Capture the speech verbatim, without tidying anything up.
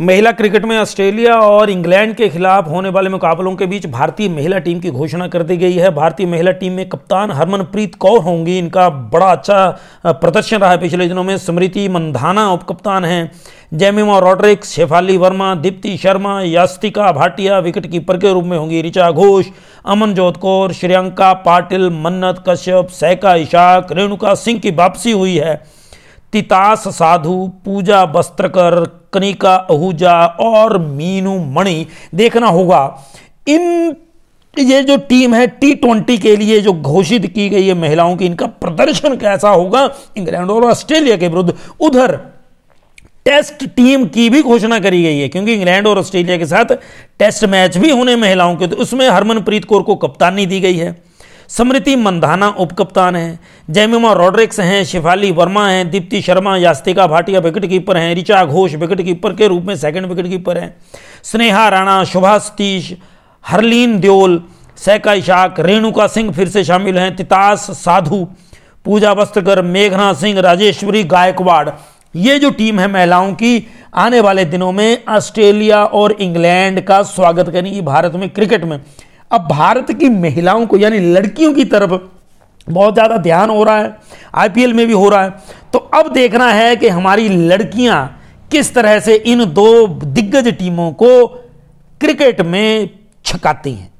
महिला क्रिकेट में ऑस्ट्रेलिया और इंग्लैंड के खिलाफ होने वाले मुकाबलों के बीच भारतीय महिला टीम की घोषणा कर दी गई है। भारतीय महिला टीम में कप्तान हरमनप्रीत कौर होंगी। इनका बड़ा अच्छा प्रदर्शन रहा है पिछले दिनों में। स्मृति मंधाना उप कप्तान हैं। जैमिमा रॉड्रिक्स, शेफाली वर्मा, दीप्ति शर्मा, यास्तिका भाटिया विकेट कीपर के रूप में होंगी। ऋचा घोष, अमनजोत कौर, श्रेयंका पाटिल, मन्नत कश्यप, सैका इशाक, रेणुका सिंह की वापसी हुई है। तितास साधु, पूजा वस्त्रकर, कनिका अहूजा और मीनू मणि। देखना होगा इन ये जो टीम है टी ट्वेंटी के लिए जो घोषित की गई है महिलाओं की, इनका प्रदर्शन कैसा होगा इंग्लैंड और ऑस्ट्रेलिया के विरुद्ध। उधर टेस्ट टीम की भी घोषणा करी गई है क्योंकि इंग्लैंड और ऑस्ट्रेलिया के साथ टेस्ट मैच भी होने महिलाओं के, तो उसमें हरमनप्रीत कौर को कप्तानी दी गई है। स्मृति मंधाना उपकप्तान हैं, जैमिमा रॉड्रिक्स हैं, शेफाली वर्मा हैं, दीप्ति शर्मा, यास्तिका भाटिया विकेट कीपर हैं, ऋचा घोष विकेट कीपर के रूप में सेकंड विकेट कीपर हैं, स्नेहा राणा, शुभा सतीश, हरलीन द्योल, सैका इशाक, रेणुका सिंह फिर से शामिल हैं, तितास साधु, पूजा वस्त्रकर, मेघना सिंह, राजेश्वरी गायकवाड़। ये जो टीम है महिलाओं की आने वाले दिनों में ऑस्ट्रेलिया और इंग्लैंड का स्वागत करेगी भारत में क्रिकेट में। अब भारत की महिलाओं को यानी लड़कियों की तरफ बहुत ज़्यादा ध्यान हो रहा है, आईपीएल में भी हो रहा है, तो अब देखना है कि हमारी लड़कियां किस तरह से इन दो दिग्गज टीमों को क्रिकेट में छकाती हैं।